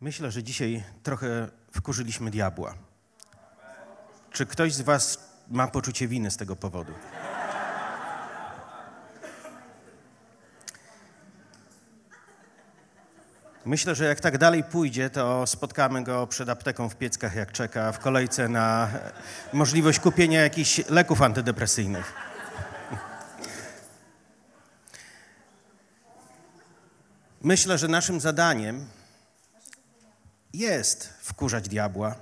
Myślę, że dzisiaj trochę wkurzyliśmy diabła. Czy ktoś z was ma poczucie winy z tego powodu? Myślę, że jak tak dalej pójdzie, to spotkamy go przed apteką w Pieckach, jak czeka w kolejce na możliwość kupienia jakichś leków antydepresyjnych. Myślę, że naszym zadaniem jest wkurzać diabła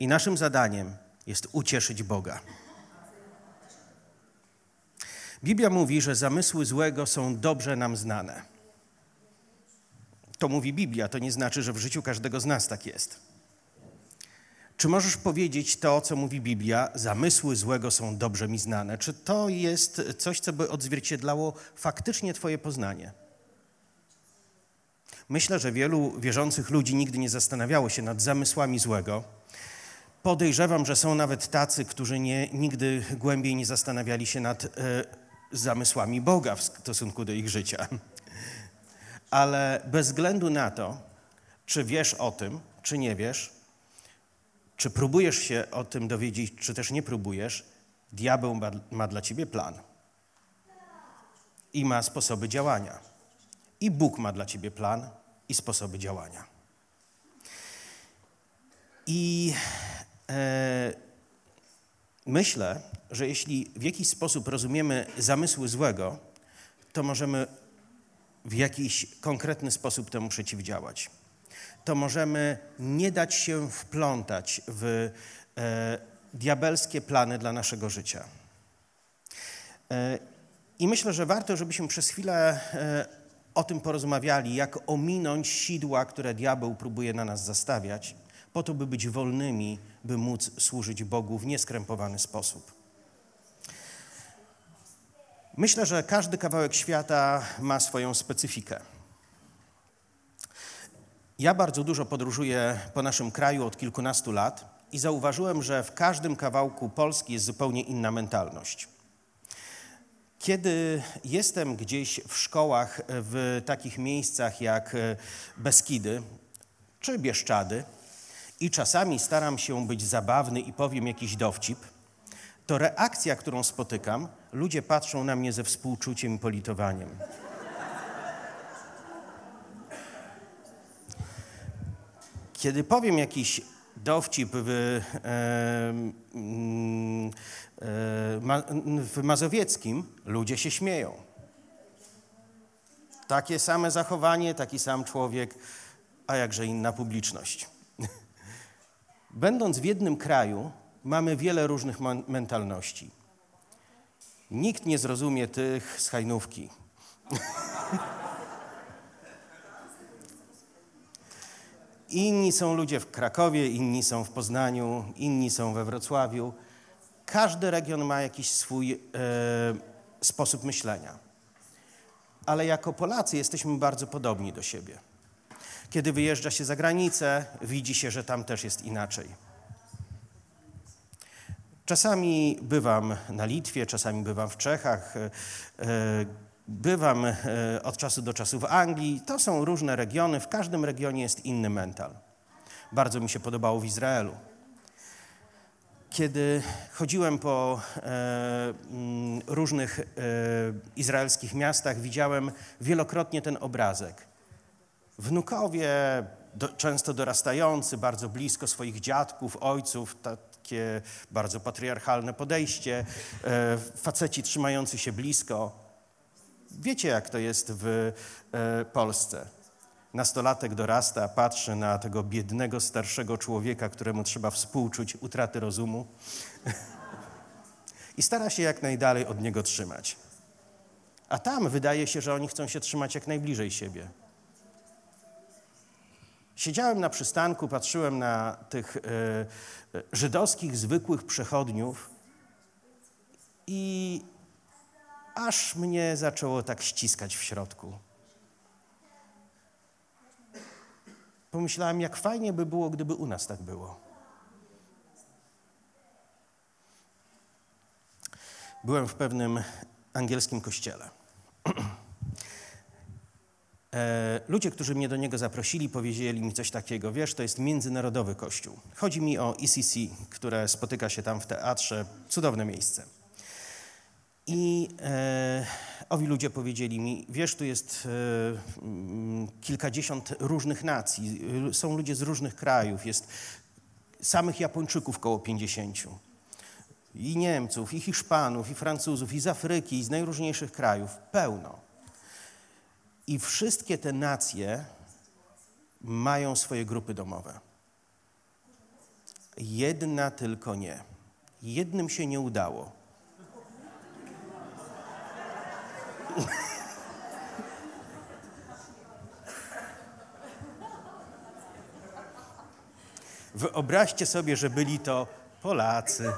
i naszym zadaniem jest ucieszyć Boga. Biblia mówi, że zamysły złego są dobrze nam znane. To mówi Biblia, to nie znaczy, że w życiu każdego z nas tak jest. Czy możesz powiedzieć to, co mówi Biblia, zamysły złego są dobrze mi znane? Czy to jest coś, co by odzwierciedlało faktycznie twoje poznanie? Myślę, że wielu wierzących ludzi nigdy nie zastanawiało się nad zamysłami złego. Podejrzewam, że są nawet tacy, którzy nigdy głębiej nie zastanawiali się nad zamysłami Boga w stosunku do ich życia. Ale bez względu na to, czy wiesz o tym, czy nie wiesz, czy próbujesz się o tym dowiedzieć, czy też nie próbujesz, diabeł ma dla ciebie plan i ma sposoby działania. I Bóg ma dla ciebie plan i sposoby działania. I myślę, że jeśli w jakiś sposób rozumiemy zamysły złego, to możemy w jakiś konkretny sposób temu przeciwdziałać. To możemy nie dać się wplątać w diabelskie plany dla naszego życia. I myślę, że warto, żebyśmy przez chwilę o tym porozmawiali, jak ominąć sidła, które diabeł próbuje na nas zastawiać, po to, by być wolnymi, by móc służyć Bogu w nieskrępowany sposób. Myślę, że każdy kawałek świata ma swoją specyfikę. Ja bardzo dużo podróżuję po naszym kraju od kilkunastu lat i zauważyłem, że w każdym kawałku Polski jest zupełnie inna mentalność. Kiedy jestem gdzieś w szkołach, w takich miejscach jak Beskidy czy Bieszczady i czasami staram się być zabawny i powiem jakiś dowcip, to reakcja, którą spotykam, ludzie patrzą na mnie ze współczuciem i politowaniem. Kiedy powiem jakiś dowcip w Mazowieckim, ludzie się śmieją. Takie same zachowanie, taki sam człowiek, a jakże inna publiczność. Będąc w jednym kraju, mamy wiele różnych mentalności. Nikt nie zrozumie tych z Hajnówki. Inni są ludzie w Krakowie, inni są w Poznaniu, inni są we Wrocławiu. Każdy region ma jakiś swój sposób myślenia. Ale jako Polacy jesteśmy bardzo podobni do siebie. Kiedy wyjeżdża się za granicę, widzi się, że tam też jest inaczej. Czasami bywam na Litwie, czasami bywam w Czechach, bywam od czasu do czasu w Anglii. To są różne regiony, w każdym regionie jest inny mental. Bardzo mi się podobało w Izraelu. Kiedy chodziłem po różnych izraelskich miastach, widziałem wielokrotnie ten obrazek. Wnukowie, często dorastający, bardzo blisko swoich dziadków, ojców, takie bardzo patriarchalne podejście, faceci trzymający się blisko. Wiecie, jak to jest w Polsce. Nastolatek dorasta, patrzy na tego biednego, starszego człowieka, któremu trzeba współczuć utraty rozumu i stara się jak najdalej od niego trzymać. A tam wydaje się, że oni chcą się trzymać jak najbliżej siebie. Siedziałem na przystanku, patrzyłem na tych żydowskich, zwykłych przechodniów i aż mnie zaczęło tak ściskać w środku. Pomyślałem, jak fajnie by było, gdyby u nas tak było. Byłem w pewnym angielskim kościele. Ludzie, którzy mnie do niego zaprosili, powiedzieli mi coś takiego: wiesz, to jest międzynarodowy kościół. Chodzi mi o ECC, które spotyka się tam w teatrze. Cudowne miejsce. I owi ludzie powiedzieli mi: wiesz, tu jest kilkadziesiąt różnych nacji, są ludzie z różnych krajów, jest samych Japończyków koło 50. I Niemców, i Hiszpanów, i Francuzów, i z Afryki, i z najróżniejszych krajów. Pełno. I wszystkie te nacje mają swoje grupy domowe. Jedna tylko nie. Jednym się nie udało. Wyobraźcie sobie, że byli to Polacy.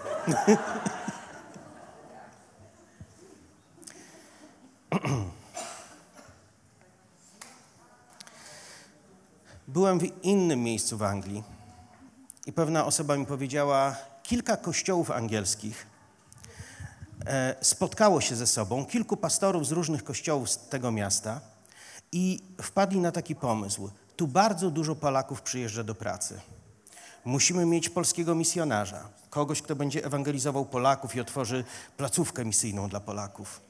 Byłem w innym miejscu w Anglii i pewna osoba mi powiedziała: kilka kościołów angielskich spotkało się ze sobą, kilku pastorów z różnych kościołów z tego miasta, i wpadli na taki pomysł: tu bardzo dużo Polaków przyjeżdża do pracy. Musimy mieć polskiego misjonarza, kogoś, kto będzie ewangelizował Polaków i otworzy placówkę misyjną dla Polaków.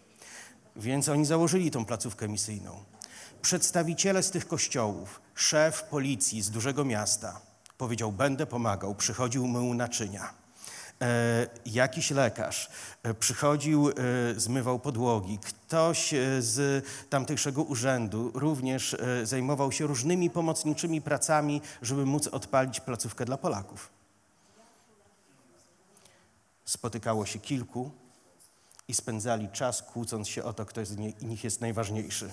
Więc oni założyli tą placówkę misyjną. Przedstawiciele z tych kościołów, szef policji z dużego miasta powiedział: będę pomagał, przychodził mył naczynia. Jakiś lekarz przychodził, zmywał podłogi. Ktoś z tamtejszego urzędu również zajmował się różnymi pomocniczymi pracami, żeby móc odpalić placówkę dla Polaków. Spotykało się kilku i spędzali czas, kłócąc się o to, kto z nich jest najważniejszy.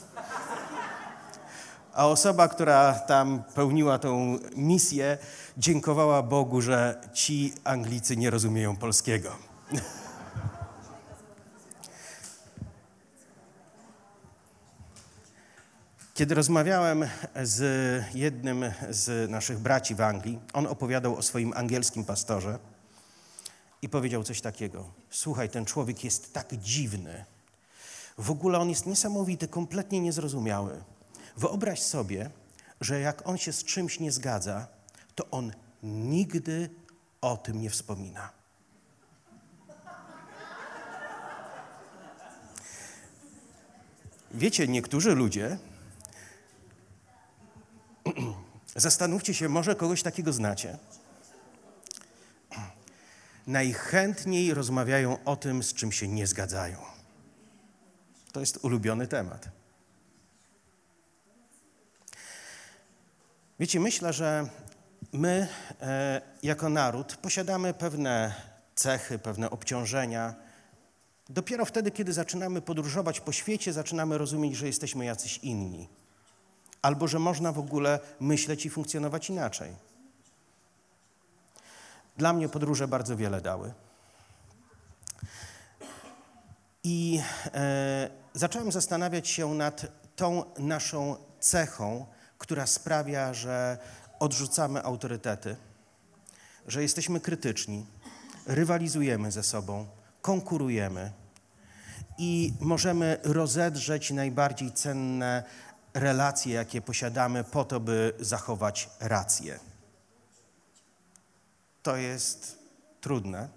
A osoba, która tam pełniła tą misję, dziękowała Bogu, że ci Anglicy nie rozumieją polskiego. Kiedy rozmawiałem z jednym z naszych braci w Anglii, on opowiadał o swoim angielskim pastorze i powiedział coś takiego: słuchaj, ten człowiek jest tak dziwny. W ogóle on jest niesamowity, kompletnie niezrozumiały. Wyobraź sobie, że jak on się z czymś nie zgadza, to on nigdy o tym nie wspomina. Wiecie, niektórzy ludzie, zastanówcie się, może kogoś takiego znacie, najchętniej rozmawiają o tym, z czym się nie zgadzają. To jest ulubiony temat. Wiecie, myślę, że my jako naród posiadamy pewne cechy, pewne obciążenia. Dopiero wtedy, kiedy zaczynamy podróżować po świecie, zaczynamy rozumieć, że jesteśmy jacyś inni. Albo że można w ogóle myśleć i funkcjonować inaczej. Dla mnie podróże bardzo wiele dały. I zacząłem zastanawiać się nad tą naszą cechą, która sprawia, że odrzucamy autorytety, że jesteśmy krytyczni, rywalizujemy ze sobą, konkurujemy i możemy rozedrzeć najbardziej cenne relacje, jakie posiadamy, po to, by zachować rację. To jest trudne,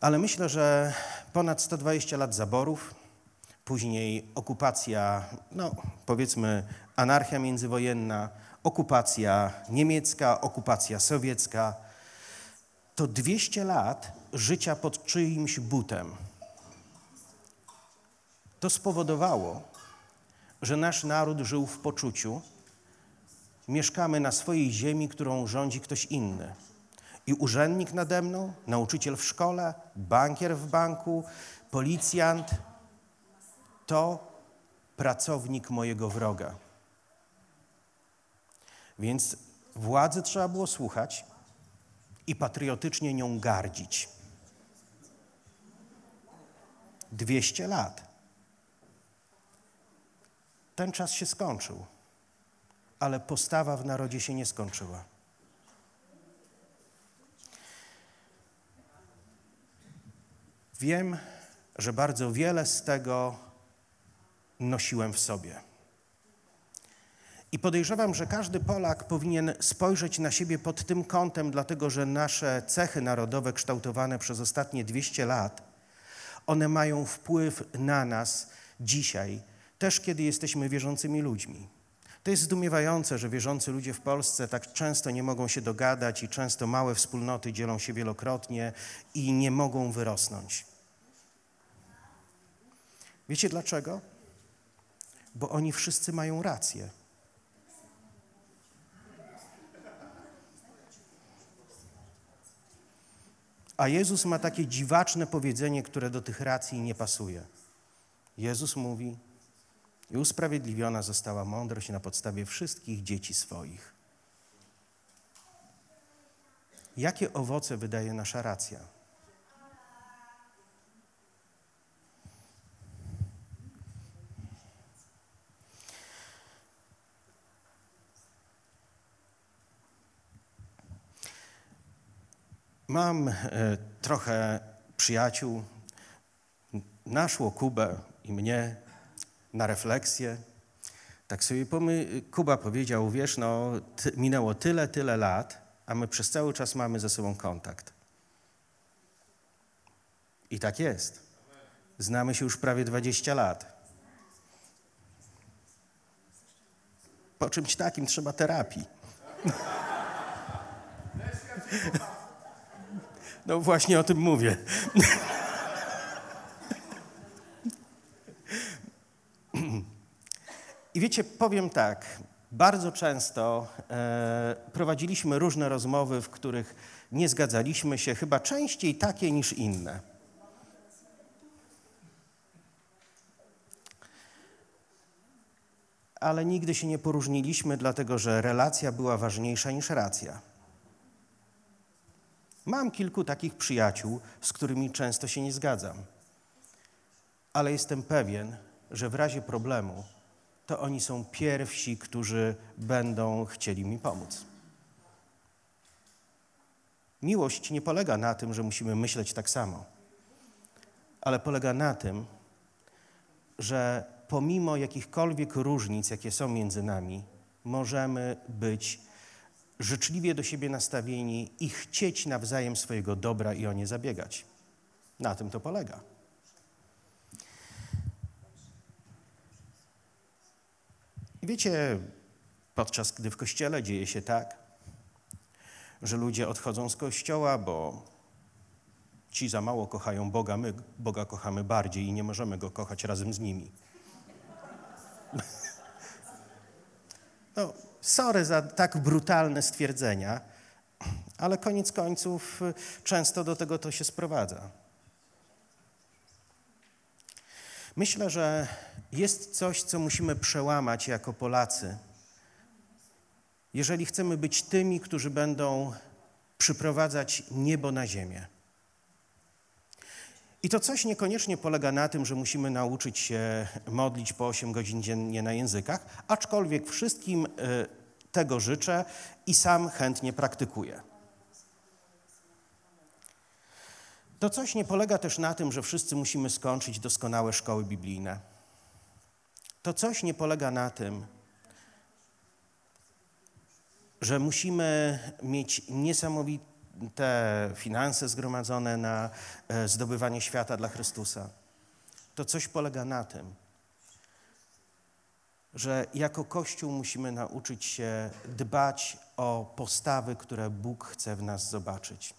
ale myślę, że ponad 120 lat zaborów, później okupacja, no powiedzmy anarchia międzywojenna, okupacja niemiecka, okupacja sowiecka. To 200 lat życia pod czyimś butem. To spowodowało, że nasz naród żył w poczuciu: mieszkamy na swojej ziemi, którą rządzi ktoś inny. I urzędnik nade mną, nauczyciel w szkole, bankier w banku, policjant, to pracownik mojego wroga. Więc władzy trzeba było słuchać i patriotycznie nią gardzić. 200 lat. Ten czas się skończył, ale postawa w narodzie się nie skończyła. Wiem, że bardzo wiele z tego nosiłem w sobie. I podejrzewam, że każdy Polak powinien spojrzeć na siebie pod tym kątem, dlatego że nasze cechy narodowe kształtowane przez ostatnie 200 lat, one mają wpływ na nas dzisiaj, też kiedy jesteśmy wierzącymi ludźmi. To jest zdumiewające, że wierzący ludzie w Polsce tak często nie mogą się dogadać i często małe wspólnoty dzielą się wielokrotnie i nie mogą wyrosnąć. Wiecie dlaczego? Bo oni wszyscy mają rację. A Jezus ma takie dziwaczne powiedzenie, które do tych racji nie pasuje. Jezus mówi: i usprawiedliwiona została mądrość na podstawie wszystkich dzieci swoich. Jakie owoce wydaje nasza racja? Mam trochę przyjaciół, naszło Kubę i mnie na refleksję. Tak sobie Kuba powiedział: wiesz, no minęło tyle lat, a my przez cały czas mamy ze sobą kontakt. I tak jest. Znamy się już prawie 20 lat. Po czymś takim trzeba terapii. No właśnie o tym mówię. I wiecie, powiem tak, bardzo często prowadziliśmy różne rozmowy, w których nie zgadzaliśmy się, chyba częściej takie niż inne. Ale nigdy się nie poróżniliśmy, dlatego że relacja była ważniejsza niż racja. Mam kilku takich przyjaciół, z którymi często się nie zgadzam. Ale jestem pewien, że w razie problemu to oni są pierwsi, którzy będą chcieli mi pomóc. Miłość nie polega na tym, że musimy myśleć tak samo, ale polega na tym, że pomimo jakichkolwiek różnic, jakie są między nami, możemy być życzliwie do siebie nastawieni i chcieć nawzajem swojego dobra i o nie zabiegać. Na tym to polega. I wiecie, podczas gdy w kościele dzieje się tak, że ludzie odchodzą z kościoła, bo ci za mało kochają Boga, my Boga kochamy bardziej i nie możemy Go kochać razem z nimi. No, sorry za tak brutalne stwierdzenia, ale koniec końców często do tego to się sprowadza. Myślę, że jest coś, co musimy przełamać jako Polacy, jeżeli chcemy być tymi, którzy będą przyprowadzać niebo na ziemię. I to coś niekoniecznie polega na tym, że musimy nauczyć się modlić po 8 godzin dziennie na językach, aczkolwiek wszystkim tego życzę i sam chętnie praktykuję. To coś nie polega też na tym, że wszyscy musimy skończyć doskonałe szkoły biblijne. To coś nie polega na tym, że musimy mieć niesamowite finanse zgromadzone na zdobywanie świata dla Chrystusa. To coś polega na tym, że jako Kościół musimy nauczyć się dbać o postawy, które Bóg chce w nas zobaczyć.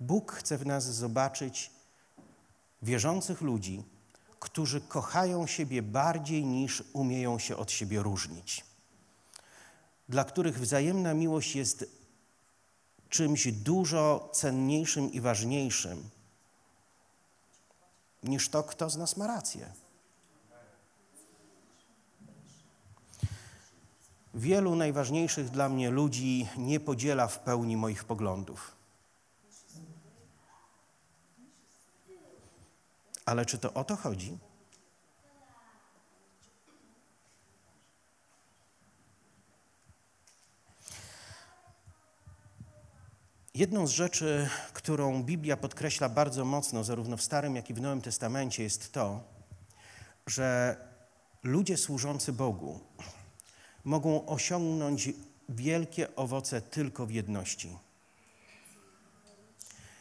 Bóg chce w nas zobaczyć wierzących ludzi, którzy kochają siebie bardziej niż umieją się od siebie różnić. Dla których wzajemna miłość jest czymś dużo cenniejszym i ważniejszym niż to, kto z nas ma rację. Wielu najważniejszych dla mnie ludzi nie podziela w pełni moich poglądów. Ale czy to o to chodzi? Jedną z rzeczy, którą Biblia podkreśla bardzo mocno, zarówno w Starym, jak i w Nowym Testamencie, jest to, że ludzie służący Bogu mogą osiągnąć wielkie owoce tylko w jedności.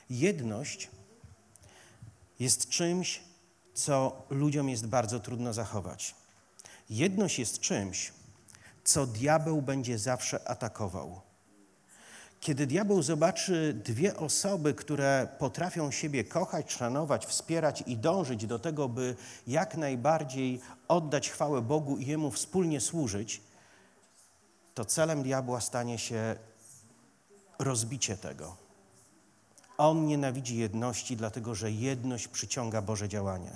Jedność jest czymś, co ludziom jest bardzo trudno zachować. Jedność jest czymś, co diabeł będzie zawsze atakował. Kiedy diabeł zobaczy dwie osoby, które potrafią siebie kochać, szanować, wspierać i dążyć do tego, by jak najbardziej oddać chwałę Bogu i Jemu wspólnie służyć, to celem diabła stanie się rozbicie tego. On nienawidzi jedności, dlatego że jedność przyciąga Boże działanie.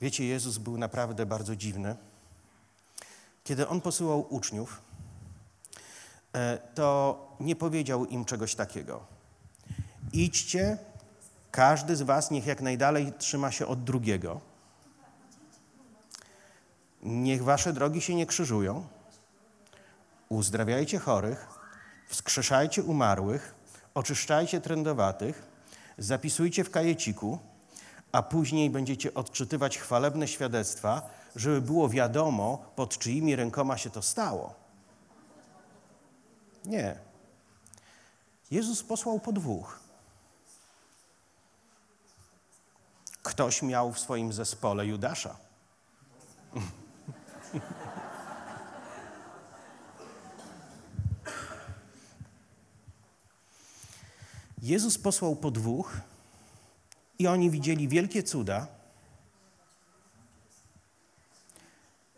Wiecie, Jezus był naprawdę bardzo dziwny. Kiedy On posyłał uczniów, to nie powiedział im czegoś takiego. Idźcie, każdy z was niech jak najdalej trzyma się od drugiego. Niech wasze drogi się nie krzyżują. Uzdrawiajcie chorych, wskrzeszajcie umarłych, oczyszczajcie trędowatych, zapisujcie w kajeciku, a później będziecie odczytywać chwalebne świadectwa, żeby było wiadomo, pod czyimi rękoma się to stało. Nie. Jezus posłał po dwóch. Ktoś miał w swoim zespole Judasza. Jezus posłał po dwóch i oni widzieli wielkie cuda.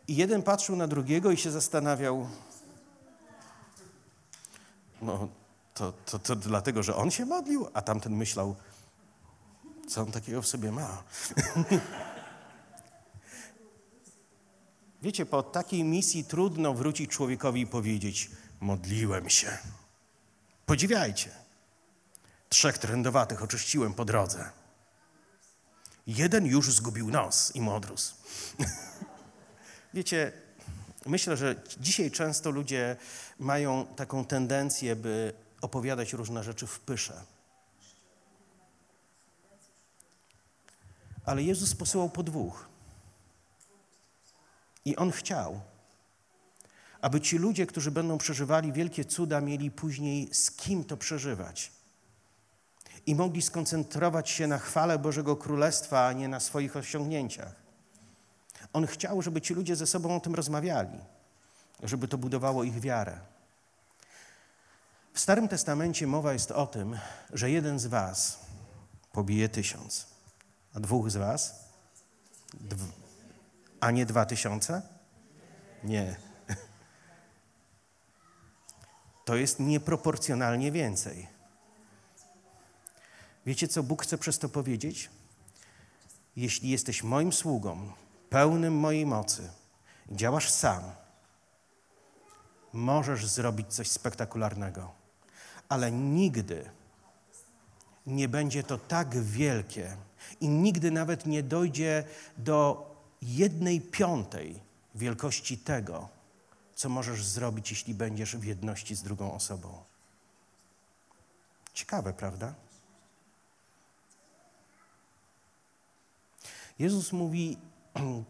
I jeden patrzył na drugiego i się zastanawiał, no to dlatego, że on się modlił, a tamten myślał, co on takiego w sobie ma. Wiecie, po takiej misji trudno wrócić człowiekowi i powiedzieć, modliłem się, podziwiajcie. 3 trędowatych oczyściłem po drodze. Jeden już zgubił nos i mu odrósł. Wiecie, myślę, że dzisiaj często ludzie mają taką tendencję, by opowiadać różne rzeczy w pysze. Ale Jezus posyłał po dwóch. I On chciał, aby ci ludzie, którzy będą przeżywali wielkie cuda, mieli później z kim to przeżywać. I mogli skoncentrować się na chwale Bożego Królestwa, a nie na swoich osiągnięciach. On chciał, żeby ci ludzie ze sobą o tym rozmawiali, żeby to budowało ich wiarę. W Starym Testamencie mowa jest o tym, że jeden z was pobije 1000, a dwóch z was? A nie 2000? Nie. To jest nieproporcjonalnie więcej. Wiecie, co Bóg chce przez to powiedzieć? Jeśli jesteś moim sługą, pełnym mojej mocy, działasz sam, możesz zrobić coś spektakularnego, ale nigdy nie będzie to tak wielkie i nigdy nawet nie dojdzie do 1/5 wielkości tego, co możesz zrobić, jeśli będziesz w jedności z drugą osobą. Ciekawe, prawda? Jezus mówi,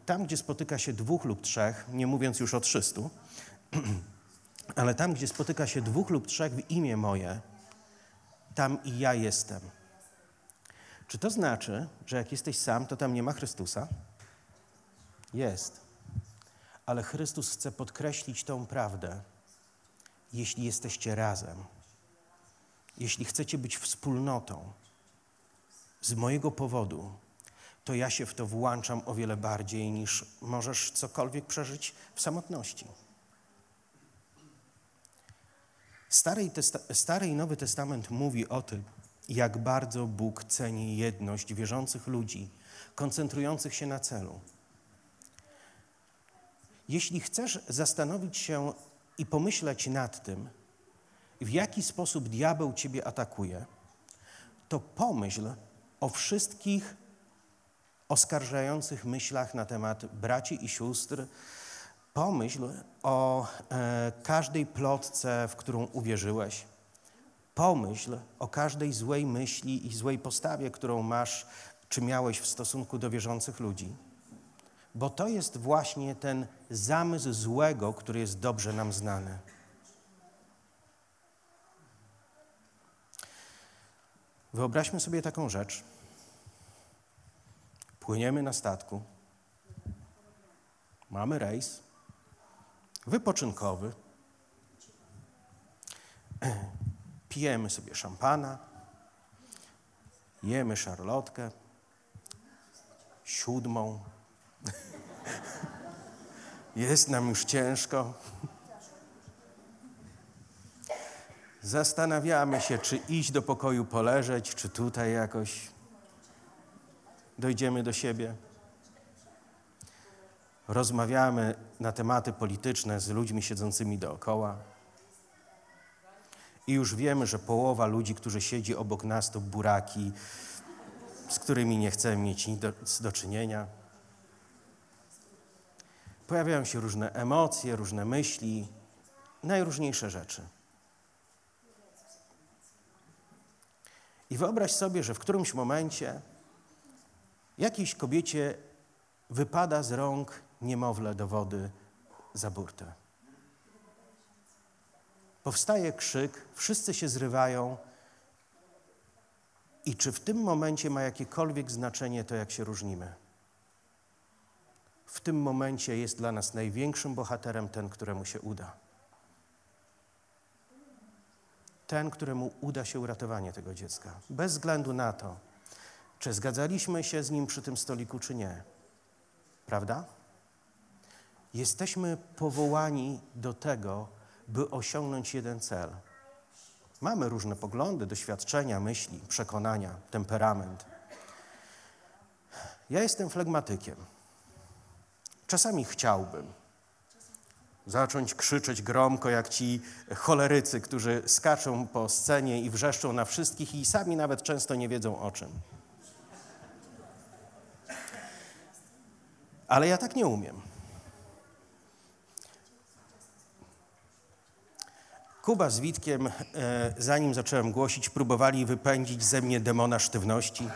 tam, gdzie spotyka się 2 lub 3, nie mówiąc już o 300, ale tam, gdzie spotyka się 2 lub 3 w imię moje, tam i ja jestem. Czy to znaczy, że jak jesteś sam, to tam nie ma Chrystusa? Jest. Ale Chrystus chce podkreślić tą prawdę, jeśli jesteście razem, jeśli chcecie być wspólnotą z mojego powodu, to ja się w to włączam o wiele bardziej niż możesz cokolwiek przeżyć w samotności. Stary i Nowy Testament mówi o tym, jak bardzo Bóg ceni jedność wierzących ludzi, koncentrujących się na celu. Jeśli chcesz zastanowić się i pomyśleć nad tym, w jaki sposób diabeł ciebie atakuje, to pomyśl o wszystkich oskarżających myślach na temat braci i sióstr. Pomyśl o każdej plotce, w którą uwierzyłeś. Pomyśl o każdej złej myśli i złej postawie, którą masz, czy miałeś w stosunku do wierzących ludzi. bo to jest właśnie ten zamysł złego, który jest dobrze nam znany. Wyobraźmy sobie taką rzecz. Płyniemy na statku, mamy rejs wypoczynkowy, pijemy sobie szampana, jemy szarlotkę, 7:00. Jest nam już ciężko. Zastanawiamy się, czy iść do pokoju poleżeć, czy tutaj jakoś dojdziemy do siebie. Rozmawiamy na tematy polityczne z ludźmi siedzącymi dookoła. I już wiemy, że połowa ludzi, którzy siedzi obok nas, to buraki, z którymi nie chcemy mieć nic do czynienia. Pojawiają się różne emocje, różne myśli, najróżniejsze rzeczy. I wyobraź sobie, że w którymś momencie jakiejś kobiecie wypada z rąk niemowlę do wody za burtę. Powstaje krzyk, wszyscy się zrywają. I czy w tym momencie ma jakiekolwiek znaczenie to, jak się różnimy? W tym momencie jest dla nas największym bohaterem ten, któremu się uda. Ten, któremu uda się uratowanie tego dziecka. Bez względu na to, czy zgadzaliśmy się z nim przy tym stoliku, czy nie. Prawda? Jesteśmy powołani do tego, by osiągnąć jeden cel. Mamy różne poglądy, doświadczenia, myśli, przekonania, temperament. Ja jestem flegmatykiem. Czasami chciałbym zacząć krzyczeć gromko, jak ci cholerycy, którzy skaczą po scenie i wrzeszczą na wszystkich i sami nawet często nie wiedzą o czym. Ale ja tak nie umiem. Kuba z Witkiem, zanim zacząłem głosić, próbowali wypędzić ze mnie demona sztywności.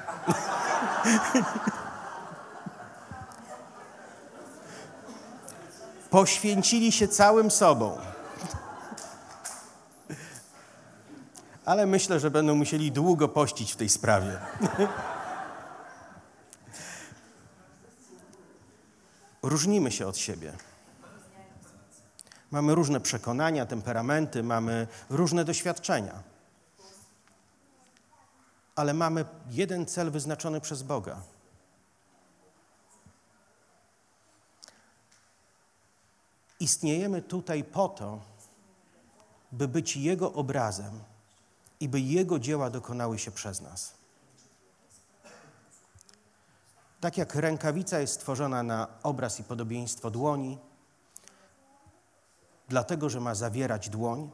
Poświęcili się całym sobą. Ale myślę, że będą musieli długo pościć w tej sprawie. Różnimy się od siebie. Mamy różne przekonania, temperamenty, mamy różne doświadczenia. Ale mamy jeden cel wyznaczony przez Boga. Istniejemy tutaj po to, by być Jego obrazem i by Jego dzieła dokonały się przez nas. Tak jak rękawica jest stworzona na obraz i podobieństwo dłoni, dlatego, że ma zawierać dłoń,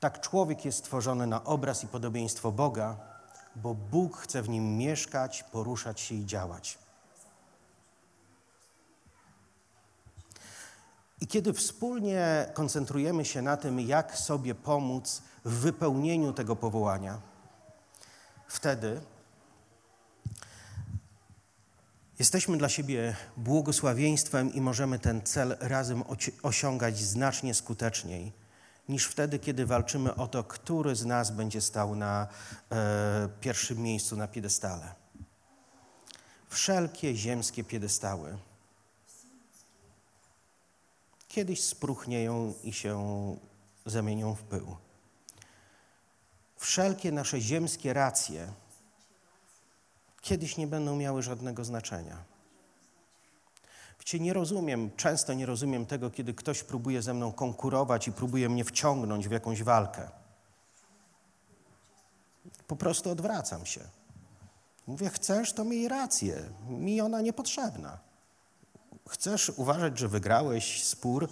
tak człowiek jest stworzony na obraz i podobieństwo Boga, bo Bóg chce w nim mieszkać, poruszać się i działać. I kiedy wspólnie koncentrujemy się na tym, jak sobie pomóc w wypełnieniu tego powołania, wtedy jesteśmy dla siebie błogosławieństwem i możemy ten cel razem osiągać znacznie skuteczniej niż wtedy, kiedy walczymy o to, który z nas będzie stał na pierwszym miejscu na piedestale. Wszelkie ziemskie piedestały kiedyś spróchnieją i się zamienią w pył. Wszelkie nasze ziemskie racje kiedyś nie będą miały żadnego znaczenia. Wiecie, często nie rozumiem tego, kiedy ktoś próbuje ze mną konkurować i próbuje mnie wciągnąć w jakąś walkę. Po prostu odwracam się. Mówię, chcesz, to miej rację. Mi ona niepotrzebna. Chcesz uważać, że wygrałeś spór?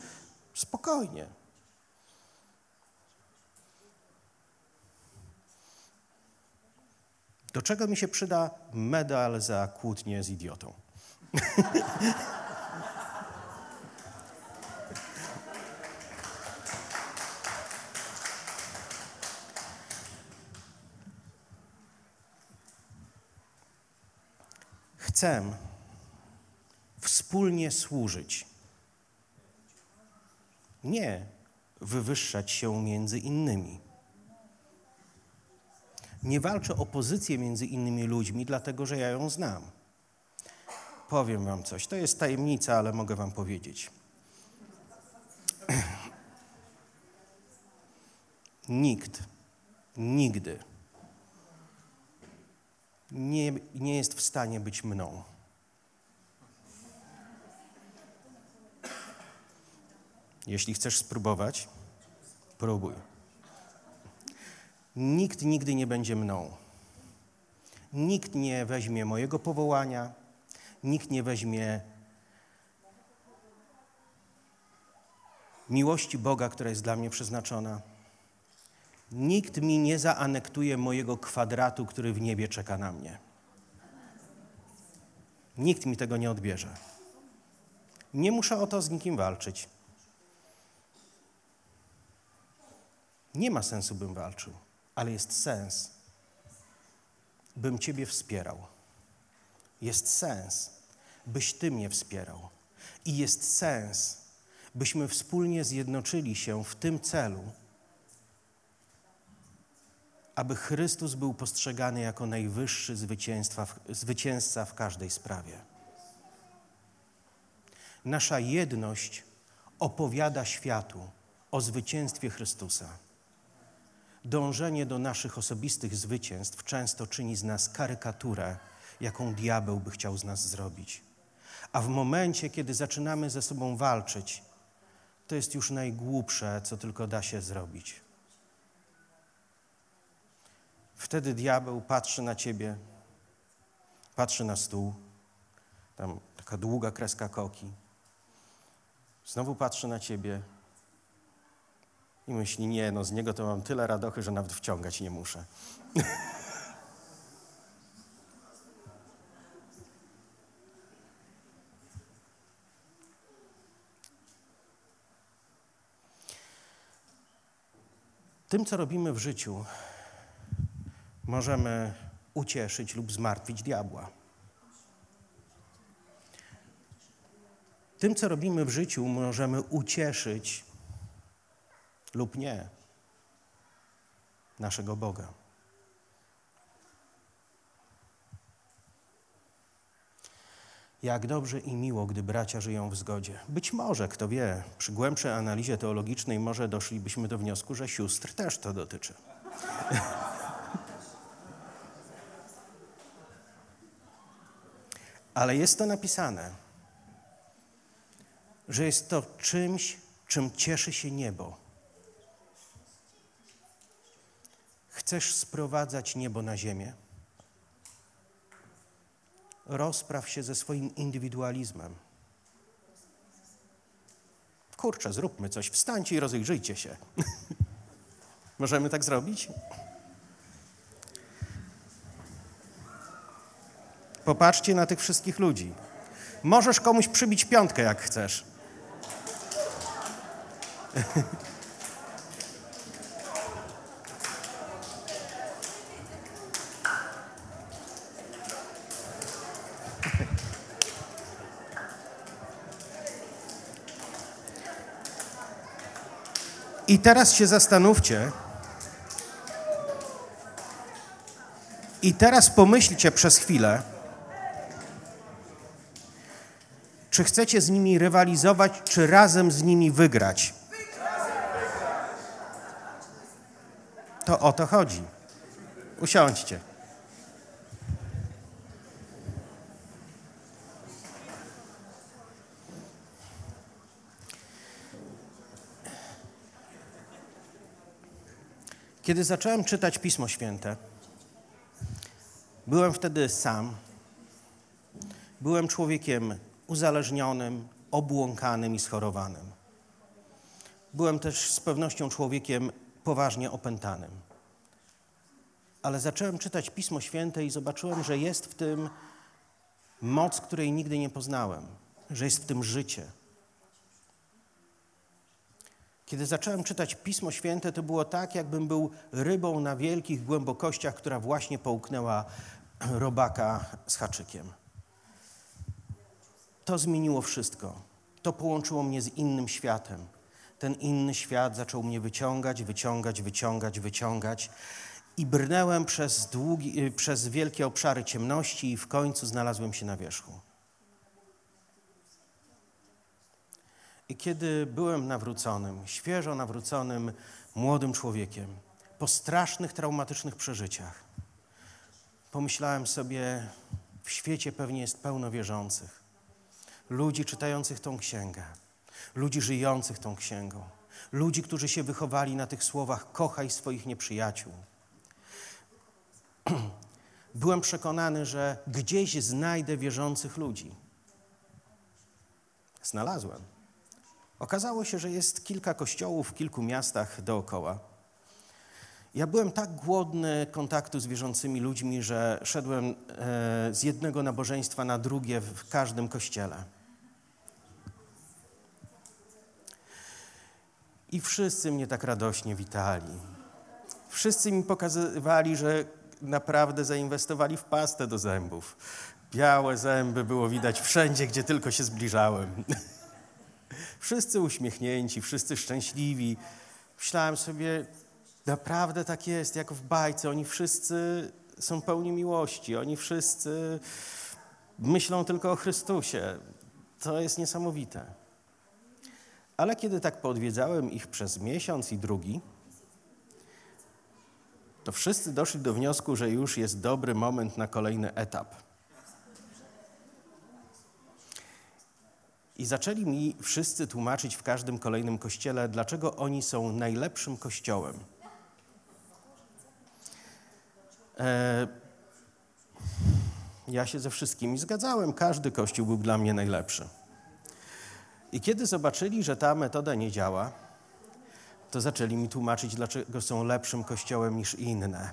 Spokojnie. Do czego mi się przyda medal za kłótnię z idiotą? Chcę wspólnie służyć. Nie wywyższać się między innymi. Nie walczę o pozycję między innymi ludźmi, dlatego że ja ją znam. Powiem wam coś. To jest tajemnica, ale mogę wam powiedzieć. Nikt nigdy nie jest w stanie być mną. Jeśli chcesz spróbować, próbuj. Nikt nigdy nie będzie mną. Nikt nie weźmie mojego powołania, nikt nie weźmie miłości Boga, która jest dla mnie przeznaczona. Nikt mi nie zaanektuje mojego kwadratu, który w niebie czeka na mnie. Nikt mi tego nie odbierze. Nie muszę o to z nikim walczyć. Nie ma sensu, bym walczył, ale jest sens, bym Ciebie wspierał. Jest sens, byś Ty mnie wspierał. I jest sens, byśmy wspólnie zjednoczyli się w tym celu, aby Chrystus był postrzegany jako najwyższy zwycięzca w każdej sprawie. Nasza jedność opowiada światu o zwycięstwie Chrystusa. Dążenie do naszych osobistych zwycięstw często czyni z nas karykaturę, jaką diabeł by chciał z nas zrobić. A w momencie, kiedy zaczynamy ze sobą walczyć, to jest już najgłupsze, co tylko da się zrobić. Wtedy diabeł patrzy na ciebie, patrzy na stół, tam taka długa kreska koki. Znowu patrzy na ciebie i myśli, nie, no z niego to mam tyle radochy, że nawet wciągać nie muszę. Tym, co robimy w życiu, możemy ucieszyć lub zmartwić diabła. Tym, co robimy w życiu, możemy ucieszyć lub nie naszego Boga. Jak dobrze i miło, gdy bracia żyją w zgodzie. Być może, kto wie, przy głębszej analizie teologicznej może doszlibyśmy do wniosku, że sióstr też to dotyczy. Ale jest to napisane, że jest to czymś, czym cieszy się niebo. Chcesz sprowadzać niebo na ziemię? Rozpraw się ze swoim indywidualizmem. Kurczę, zróbmy coś, wstańcie i rozejrzyjcie się. Możemy tak zrobić? Popatrzcie na tych wszystkich ludzi. Możesz komuś przybić piątkę, jak chcesz. I teraz się zastanówcie. I teraz pomyślcie przez chwilę, czy chcecie z nimi rywalizować, czy razem z nimi wygrać? To o to chodzi. Usiądźcie. Kiedy zacząłem czytać Pismo Święte, byłem wtedy sam. Byłem człowiekiem uzależnionym, obłąkanym i schorowanym. Byłem też z pewnością człowiekiem poważnie opętanym. Ale zacząłem czytać Pismo Święte i zobaczyłem, że jest w tym moc, której nigdy nie poznałem, że jest w tym życie. Kiedy zacząłem czytać Pismo Święte, to było tak, jakbym był rybą na wielkich głębokościach, która właśnie połknęła robaka z haczykiem. To zmieniło wszystko. To połączyło mnie z innym światem. Ten inny świat zaczął mnie wyciągać i brnęłem przez wielkie obszary ciemności i w końcu znalazłem się na wierzchu. I kiedy byłem nawróconym, świeżo nawróconym, młodym człowiekiem, po strasznych, traumatycznych przeżyciach, pomyślałem sobie, w świecie pewnie jest pełno wierzących, ludzi czytających tą księgę, ludzi żyjących tą księgą, ludzi, którzy się wychowali na tych słowach „kochaj swoich nieprzyjaciół”. Byłem przekonany, że gdzieś znajdę wierzących ludzi. Znalazłem. Okazało się, że jest kilka kościołów w kilku miastach dookoła. Ja byłem tak głodny kontaktu z wierzącymi ludźmi, że szedłem z jednego nabożeństwa na drugie w każdym kościele. I wszyscy mnie tak radośnie witali. Wszyscy mi pokazywali, że naprawdę zainwestowali w pastę do zębów. Białe zęby było widać wszędzie, gdzie tylko się zbliżałem. Wszyscy uśmiechnięci, wszyscy szczęśliwi. Myślałem sobie, naprawdę tak jest, jak w bajce. Oni wszyscy są pełni miłości. Oni wszyscy myślą tylko o Chrystusie. To jest niesamowite. Ale kiedy tak poodwiedzałem ich przez miesiąc i drugi, to wszyscy doszli do wniosku, że już jest dobry moment na kolejny etap. I zaczęli mi wszyscy tłumaczyć w każdym kolejnym kościele, dlaczego oni są najlepszym kościołem. Ja się ze wszystkimi zgadzałem. Każdy kościół był dla mnie najlepszy. I kiedy zobaczyli, że ta metoda nie działa, to zaczęli mi tłumaczyć, dlaczego są lepszym kościołem niż inne.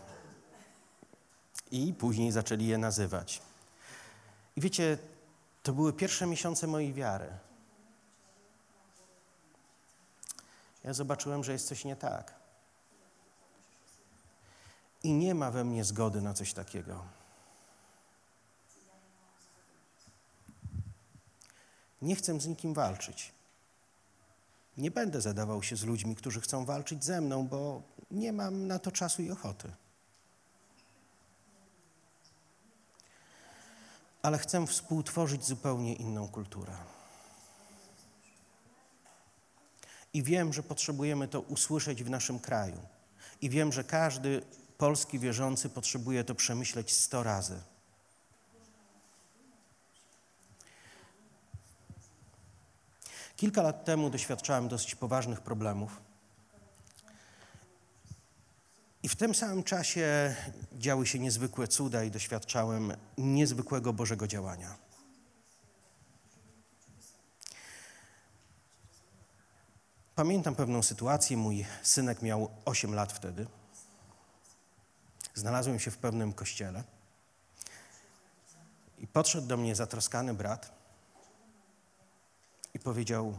I później zaczęli je nazywać. I wiecie, to były pierwsze miesiące mojej wiary. Ja zobaczyłem, że jest coś nie tak. I nie ma we mnie zgody na coś takiego. Nie chcę z nikim walczyć. Nie będę zadawał się z ludźmi, którzy chcą walczyć ze mną, bo nie mam na to czasu i ochoty. Ale chcę współtworzyć zupełnie inną kulturę. I wiem, że potrzebujemy to usłyszeć w naszym kraju. I wiem, że każdy polski wierzący potrzebuje to przemyśleć 100 razy. Kilka lat temu doświadczałem dosyć poważnych problemów. I w tym samym czasie działy się niezwykłe cuda i doświadczałem niezwykłego Bożego działania. Pamiętam pewną sytuację. Mój synek miał 8 lat wtedy. Znalazłem się w pewnym kościele. I podszedł do mnie zatroskany brat i powiedział: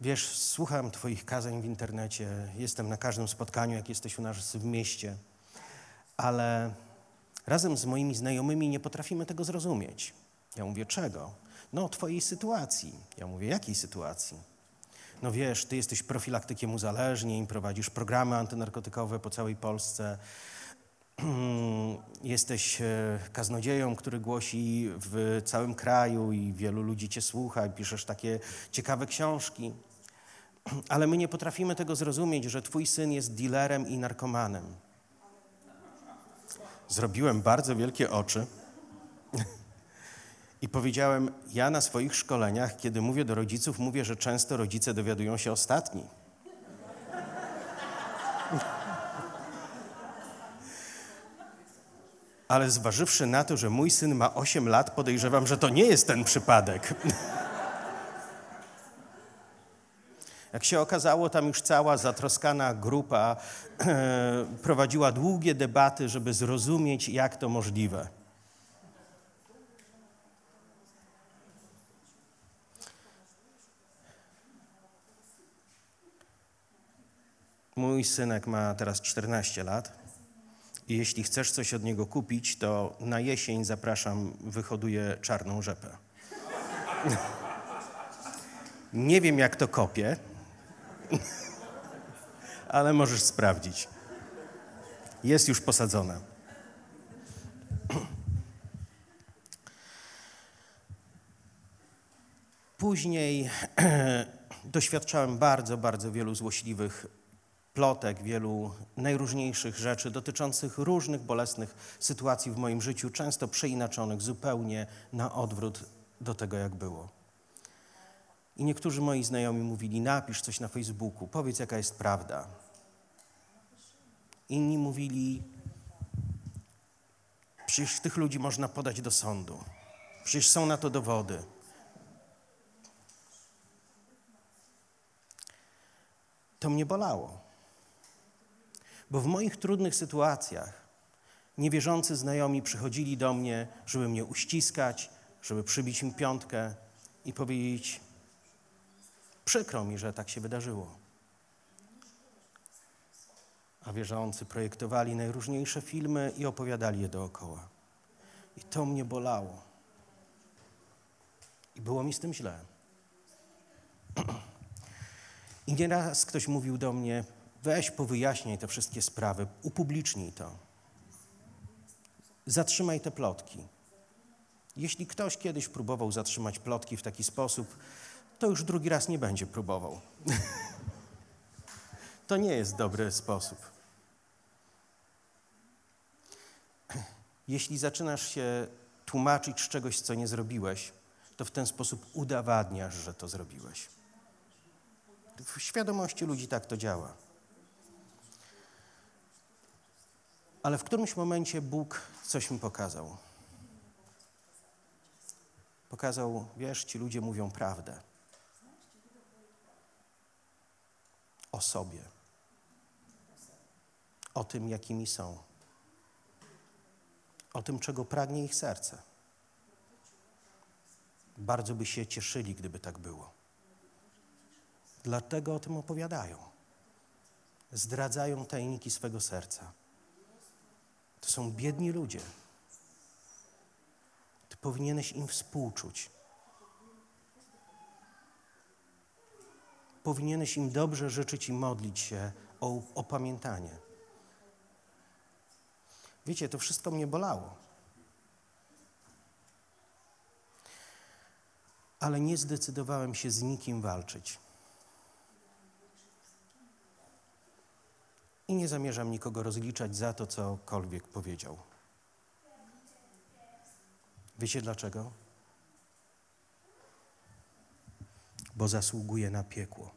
wiesz, słucham twoich kazań w internecie, jestem na każdym spotkaniu, jak jesteś u nas w mieście, ale razem z moimi znajomymi nie potrafimy tego zrozumieć. Ja mówię, czego? No, twojej sytuacji. Ja mówię, jakiej sytuacji? No wiesz, ty jesteś profilaktykiem uzależnień, prowadzisz programy antynarkotykowe po całej Polsce, jesteś kaznodzieją, który głosi w całym kraju i wielu ludzi cię słucha i piszesz takie ciekawe książki. Ale my nie potrafimy tego zrozumieć, że twój syn jest dealerem i narkomanem. Zrobiłem bardzo wielkie oczy i powiedziałem, ja na swoich szkoleniach, kiedy mówię do rodziców, mówię, że często rodzice dowiadują się ostatni. Ale zważywszy na to, że mój syn ma 8 lat, podejrzewam, że to nie jest ten przypadek. Jak się okazało, tam już cała zatroskana grupa prowadziła długie debaty, żeby zrozumieć, jak to możliwe. Mój synek ma teraz 14 lat. I jeśli chcesz coś od niego kupić, to na jesień, zapraszam, wyhoduje czarną rzepę. Nie wiem, jak to kopię, ale możesz sprawdzić. Jest już posadzone. Później doświadczałem bardzo, bardzo wielu złośliwych plotek, wielu najróżniejszych rzeczy dotyczących różnych bolesnych sytuacji w moim życiu, często przeinaczonych zupełnie na odwrót do tego, jak było. I niektórzy moi znajomi mówili, napisz coś na Facebooku, powiedz, jaka jest prawda. Inni mówili, przecież tych ludzi można podać do sądu, przecież są na to dowody. To mnie bolało, bo w moich trudnych sytuacjach niewierzący znajomi przychodzili do mnie, żeby mnie uściskać, żeby przybić mi piątkę i powiedzieć, przykro mi, że tak się wydarzyło. A wierzący projektowali najróżniejsze filmy i opowiadali je dookoła. I to mnie bolało. I było mi z tym źle. I nieraz ktoś mówił do mnie, weź powyjaśniaj te wszystkie sprawy, upublicznij to. Zatrzymaj te plotki. Jeśli ktoś kiedyś próbował zatrzymać plotki w taki sposób, to już drugi raz nie będzie próbował. To nie jest dobry sposób. Jeśli zaczynasz się tłumaczyć z czegoś, co nie zrobiłeś, to w ten sposób udowadniasz, że to zrobiłeś. W świadomości ludzi tak to działa. Ale w którymś momencie Bóg coś mi pokazał. Pokazał, wiesz, ci ludzie mówią prawdę. O sobie. O tym, jakimi są. O tym, czego pragnie ich serce. Bardzo by się cieszyli, gdyby tak było. Dlatego o tym opowiadają. Zdradzają tajniki swego serca. To są biedni ludzie. Ty powinieneś im współczuć. Powinieneś im dobrze życzyć i modlić się o opamiętanie. Wiecie, to wszystko mnie bolało. Ale nie zdecydowałem się z nikim walczyć. I nie zamierzam nikogo rozliczać za to, cokolwiek powiedział. Wiecie dlaczego? Bo zasługuje na piekło.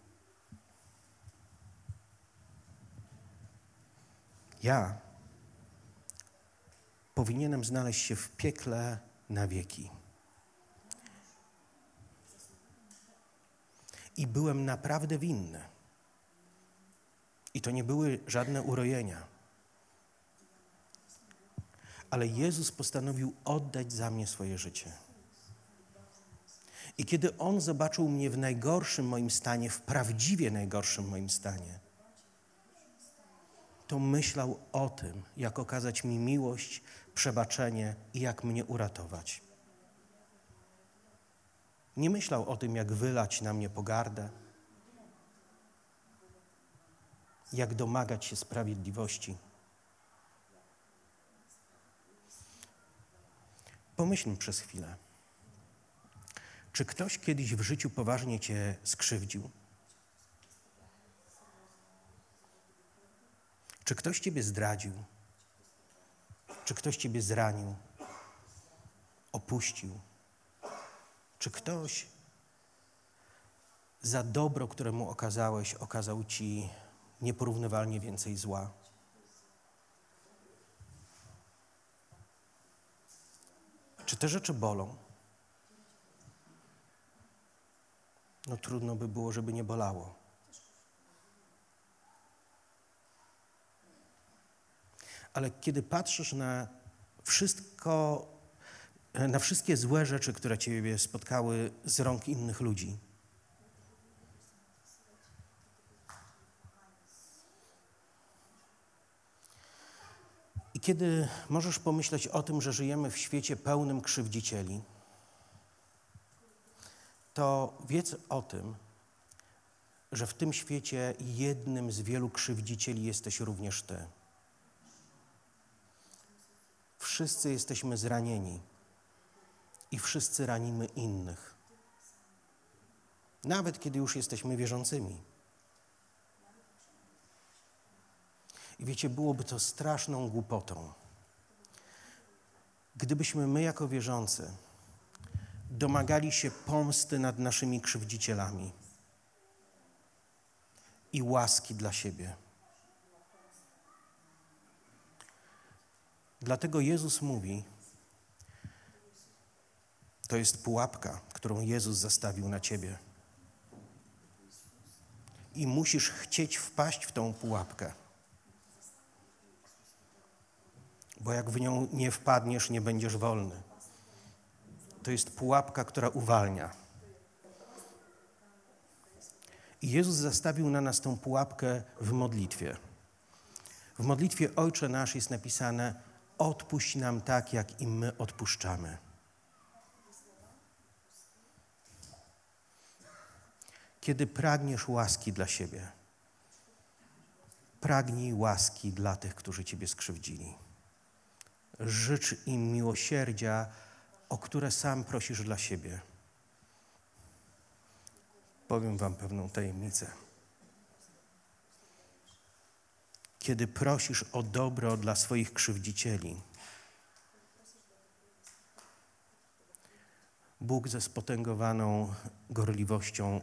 Ja powinienem znaleźć się w piekle na wieki. I byłem naprawdę winny. I to nie były żadne urojenia. Ale Jezus postanowił oddać za mnie swoje życie. I kiedy On zobaczył mnie w najgorszym moim stanie, w prawdziwie najgorszym moim stanie, to myślał o tym, jak okazać mi miłość, przebaczenie i jak mnie uratować. Nie myślał o tym, jak wylać na mnie pogardę, jak domagać się sprawiedliwości. Pomyślmy przez chwilę. Czy ktoś kiedyś w życiu poważnie cię skrzywdził? Czy ktoś ciebie zdradził? Czy ktoś ciebie zranił? Opuścił? Czy ktoś za dobro, któremu okazałeś, okazał ci nieporównywalnie więcej zła? Czy te rzeczy bolą? No trudno by było, żeby nie bolało. Ale kiedy patrzysz na wszystko, na wszystkie złe rzeczy, które ciebie spotkały z rąk innych ludzi, i kiedy możesz pomyśleć o tym, że żyjemy w świecie pełnym krzywdzicieli, to wiedz o tym, że w tym świecie jednym z wielu krzywdzicieli jesteś również ty. Wszyscy jesteśmy zranieni i wszyscy ranimy innych. Nawet kiedy już jesteśmy wierzącymi. I wiecie, byłoby to straszną głupotą, gdybyśmy my jako wierzący domagali się pomsty nad naszymi krzywdzicielami i łaski dla siebie. Dlatego Jezus mówi, to jest pułapka, którą Jezus zastawił na ciebie. I musisz chcieć wpaść w tą pułapkę. Bo jak w nią nie wpadniesz, nie będziesz wolny. To jest pułapka, która uwalnia. I Jezus zastawił na nas tą pułapkę w modlitwie. W modlitwie Ojcze nasz jest napisane: odpuść nam tak, jak i my odpuszczamy. Kiedy pragniesz łaski dla siebie, pragnij łaski dla tych, którzy ciebie skrzywdzili. Życz im miłosierdzia, o które sam prosisz dla siebie. Powiem wam pewną tajemnicę. Kiedy prosisz o dobro dla swoich krzywdzicieli, Bóg ze spotęgowaną gorliwością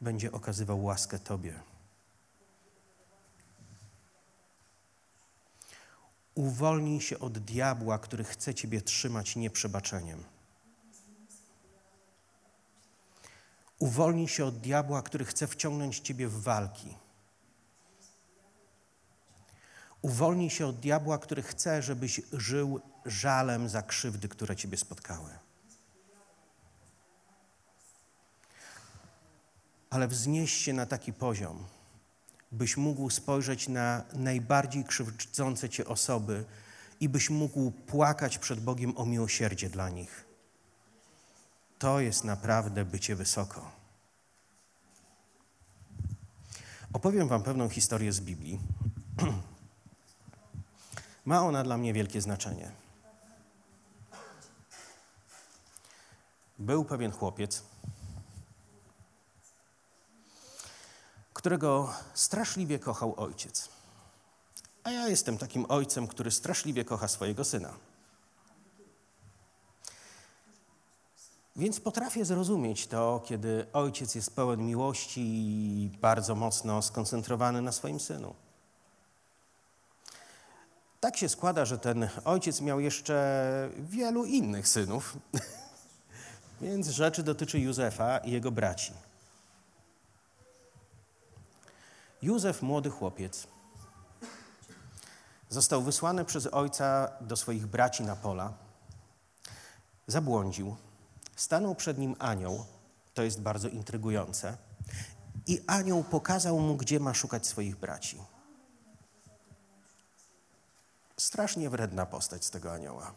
będzie okazywał łaskę tobie. Uwolnij się od diabła, który chce ciebie trzymać nieprzebaczeniem. Uwolnij się od diabła, który chce wciągnąć ciebie w walki. Uwolnij się od diabła, który chce, żebyś żył żalem za krzywdy, które ciebie spotkały. Ale wznieś się na taki poziom, byś mógł spojrzeć na najbardziej krzywdzące cię osoby i byś mógł płakać przed Bogiem o miłosierdzie dla nich. To jest naprawdę bycie wysoko. Opowiem wam pewną historię z Biblii. Ma ona dla mnie wielkie znaczenie. Był pewien chłopiec, którego straszliwie kochał ojciec. A ja jestem takim ojcem, który straszliwie kocha swojego syna. Więc potrafię zrozumieć to, kiedy ojciec jest pełen miłości i bardzo mocno skoncentrowany na swoim synu. Tak się składa, że ten ojciec miał jeszcze wielu innych synów, więc rzeczy dotyczy Józefa i jego braci. Józef, młody chłopiec, został wysłany przez ojca do swoich braci na pola, zabłądził, stanął przed nim anioł, to jest bardzo intrygujące, i anioł pokazał mu, gdzie ma szukać swoich braci. Strasznie wredna postać z tego anioła.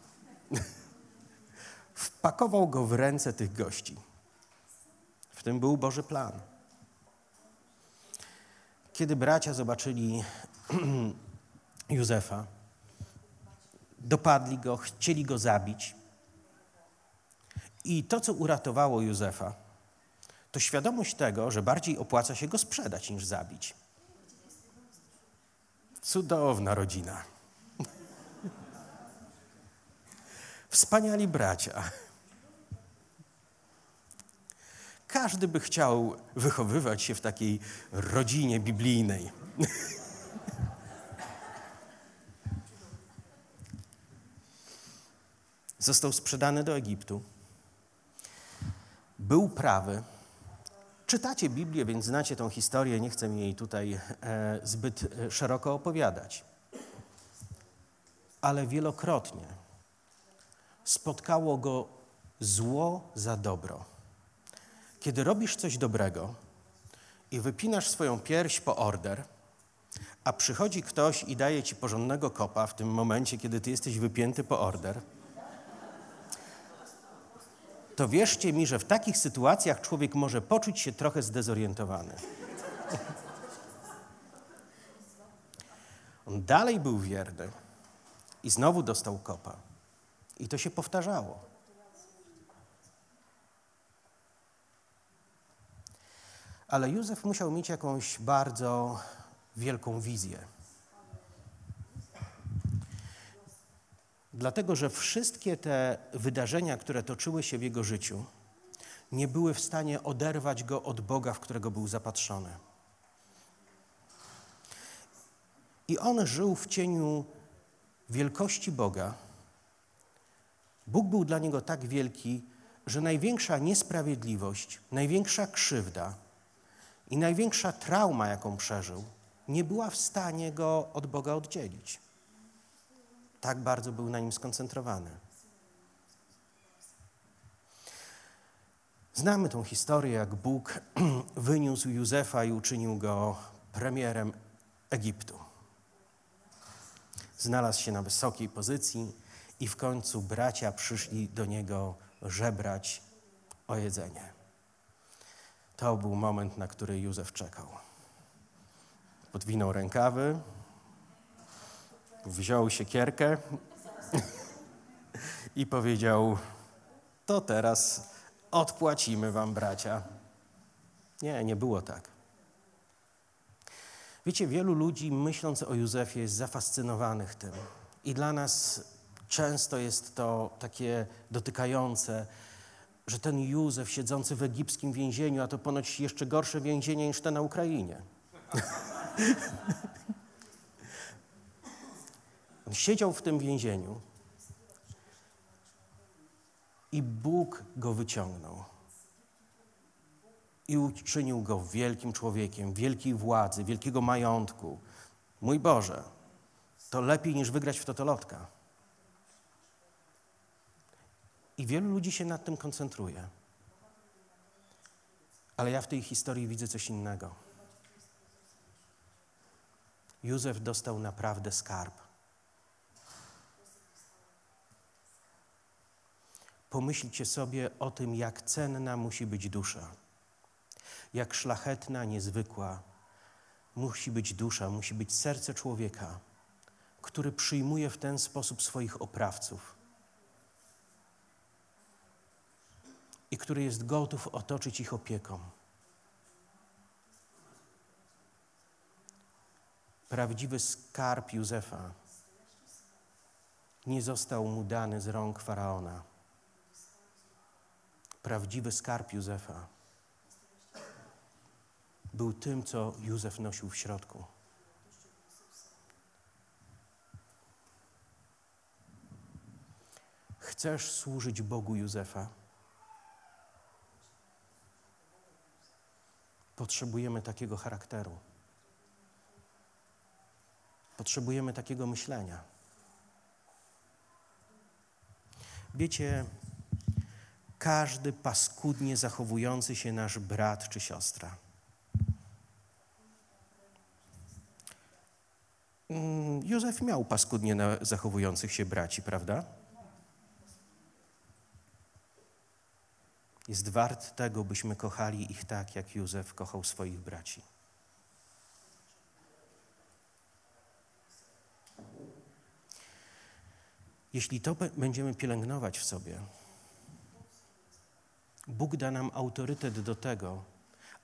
Wpakował go w ręce tych gości. W tym był Boży plan. Kiedy bracia zobaczyli Józefa, dopadli go, chcieli go zabić. I to, co uratowało Józefa, to świadomość tego, że bardziej opłaca się go sprzedać niż zabić. Cudowna rodzina. Wspaniali bracia. Każdy by chciał wychowywać się w takiej rodzinie biblijnej. Został sprzedany do Egiptu. Był prawy. Czytacie Biblię, więc znacie tą historię. Nie chcę jej tutaj zbyt szeroko opowiadać. Ale wielokrotnie spotkało go zło za dobro. Kiedy robisz coś dobrego i wypinasz swoją pierś po order, a przychodzi ktoś i daje ci porządnego kopa w tym momencie, kiedy ty jesteś wypięty po order, to wierzcie mi, że w takich sytuacjach człowiek może poczuć się trochę zdezorientowany. On dalej był wierny i znowu dostał kopa. I to się powtarzało. Ale Józef musiał mieć jakąś bardzo wielką wizję. Dlatego, że wszystkie te wydarzenia, które toczyły się w jego życiu, nie były w stanie oderwać go od Boga, w którego był zapatrzony. I on żył w cieniu wielkości Boga. Bóg był dla niego tak wielki, że największa niesprawiedliwość, największa krzywda i największa trauma, jaką przeżył, nie była w stanie go od Boga oddzielić. Tak bardzo był na nim skoncentrowany. Znamy tą historię, jak Bóg wyniósł Józefa i uczynił go premierem Egiptu. Znalazł się na wysokiej pozycji i w końcu bracia przyszli do niego żebrać o jedzenie. To był moment, na który Józef czekał. Podwinął rękawy, wziął siekierkę i powiedział: to teraz odpłacimy wam, bracia. Nie, nie było tak. Wiecie, wielu ludzi, myśląc o Józefie, jest zafascynowanych tym. I dla nas często jest to takie dotykające, że ten Józef siedzący w egipskim więzieniu, a to ponoć jeszcze gorsze więzienie niż te na Ukrainie. On siedział w tym więzieniu i Bóg go wyciągnął i uczynił go wielkim człowiekiem, wielkiej władzy, wielkiego majątku. Mój Boże, to lepiej niż wygrać w totolotka. I wielu ludzi się nad tym koncentruje. Ale ja w tej historii widzę coś innego. Józef dostał naprawdę skarb. Pomyślcie sobie o tym, jak cenna musi być dusza. Jak szlachetna, niezwykła musi być dusza, musi być serce człowieka, który przyjmuje w ten sposób swoich oprawców i który jest gotów otoczyć ich opieką. Prawdziwy skarb Józefa nie został mu dany z rąk faraona. Prawdziwy skarb Józefa był tym, co Józef nosił w środku. Chcesz służyć Bogu Józefa? Potrzebujemy takiego charakteru. Potrzebujemy takiego myślenia. Wiecie, każdy paskudnie zachowujący się nasz brat czy siostra. Józef miał paskudnie zachowujących się braci, prawda? Jest wart tego, byśmy kochali ich tak, jak Józef kochał swoich braci. Jeśli to będziemy pielęgnować w sobie, Bóg da nam autorytet do tego,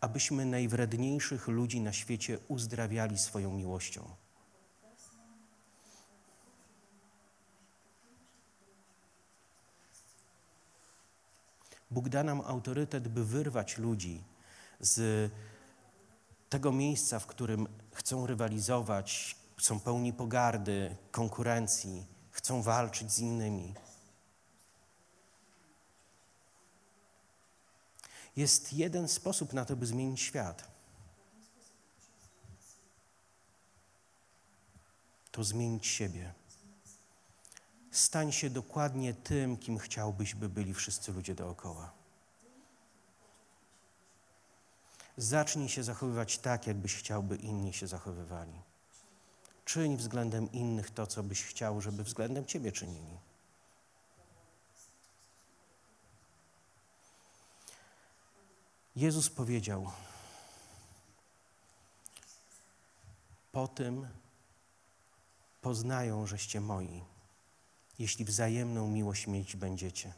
abyśmy najwredniejszych ludzi na świecie uzdrawiali swoją miłością. Bóg da nam autorytet, by wyrwać ludzi z tego miejsca, w którym chcą rywalizować, są pełni pogardy, konkurencji, chcą walczyć z innymi. Jest jeden sposób na to, by zmienić świat. To zmienić siebie. Stań się dokładnie tym, kim chciałbyś, by byli wszyscy ludzie dookoła. Zacznij się zachowywać tak, jakbyś chciał, by inni się zachowywali. Czyń względem innych to, co byś chciał, żeby względem ciebie czynili. Jezus powiedział: po tym poznają, żeście moi, jeśli wzajemną miłość mieć będziecie.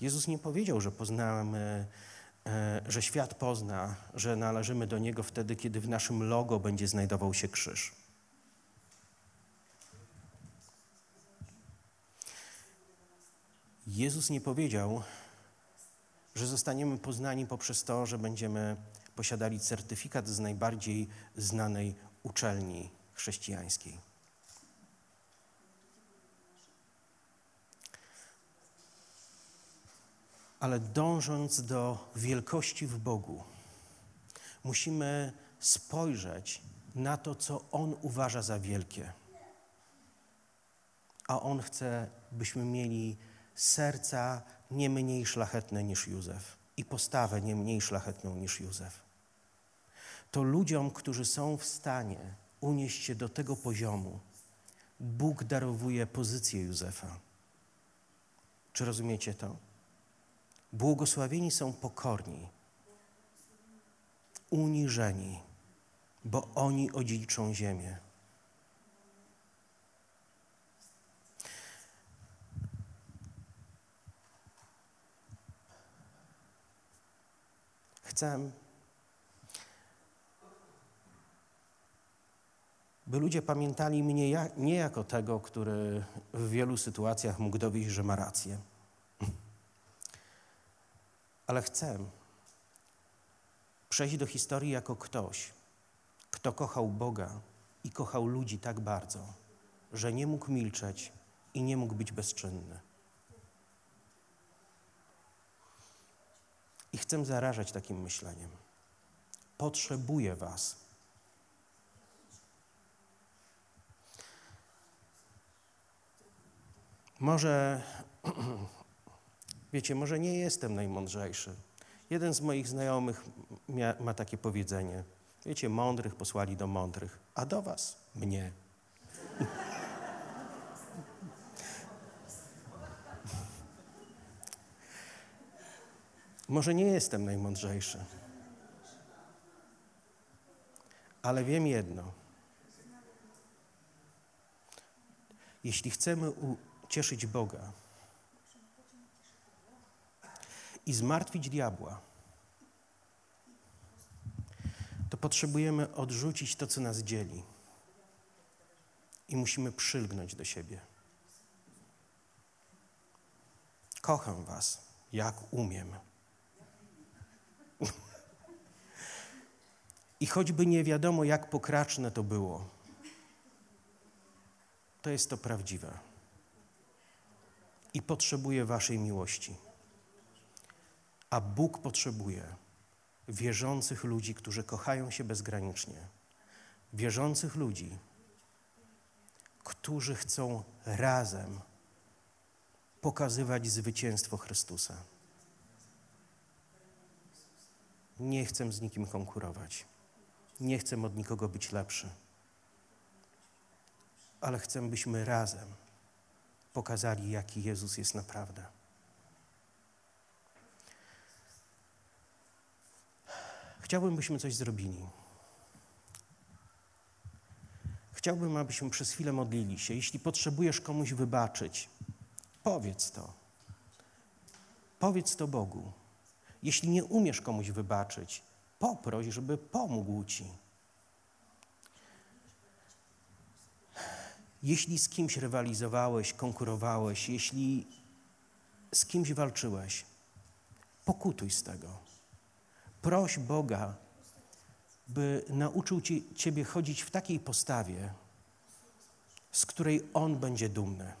Jezus nie powiedział, że poznamy, że świat pozna, że należymy do Niego wtedy, kiedy w naszym logo będzie znajdował się krzyż. Jezus nie powiedział, że zostaniemy poznani poprzez to, że będziemy posiadali certyfikat z najbardziej znanej uczelni chrześcijańskiej. Ale dążąc do wielkości w Bogu, musimy spojrzeć na to, co On uważa za wielkie. A On chce, byśmy mieli serca nie mniej szlachetne niż Józef i postawę nie mniej szlachetną niż Józef. To ludziom, którzy są w stanie unieść się do tego poziomu, Bóg darowuje pozycję Józefa. Czy rozumiecie to? Błogosławieni są pokorni, uniżeni, bo oni odziedziczą ziemię. Chcę, by ludzie pamiętali mnie nie jako tego, który w wielu sytuacjach mógł dowieść, że ma rację. Ale chcę przejść do historii jako ktoś, kto kochał Boga i kochał ludzi tak bardzo, że nie mógł milczeć i nie mógł być bezczynny. I chcę zarażać takim myśleniem. Potrzebuję was. Może... Wiecie, może nie jestem najmądrzejszy. Jeden z moich znajomych ma takie powiedzenie. Wiecie, mądrych posłali do mądrych, a do was mnie. Może nie jestem najmądrzejszy, ale wiem jedno. Jeśli chcemy ucieszyć Boga i zmartwić diabła, to potrzebujemy odrzucić to, co nas dzieli. I musimy przylgnąć do siebie. Kocham was, jak umiem. I choćby nie wiadomo, jak pokraczne to było, to jest to prawdziwe. I potrzebuję waszej miłości. A Bóg potrzebuje wierzących ludzi, którzy kochają się bezgranicznie. Wierzących ludzi, którzy chcą razem pokazywać zwycięstwo Chrystusa. Nie chcę z nikim konkurować. Nie chcę od nikogo być lepszy. Ale chcę, byśmy razem pokazali, jaki Jezus jest naprawdę. Chciałbym, byśmy coś zrobili. Chciałbym, abyśmy przez chwilę modlili się. Jeśli potrzebujesz komuś wybaczyć, powiedz to. Powiedz to Bogu. Jeśli nie umiesz komuś wybaczyć, poproś, żeby pomógł ci. Jeśli z kimś rywalizowałeś, konkurowałeś, jeśli z kimś walczyłeś, pokutuj z tego. Proś Boga, by nauczył Ciebie chodzić w takiej postawie, z której On będzie dumny.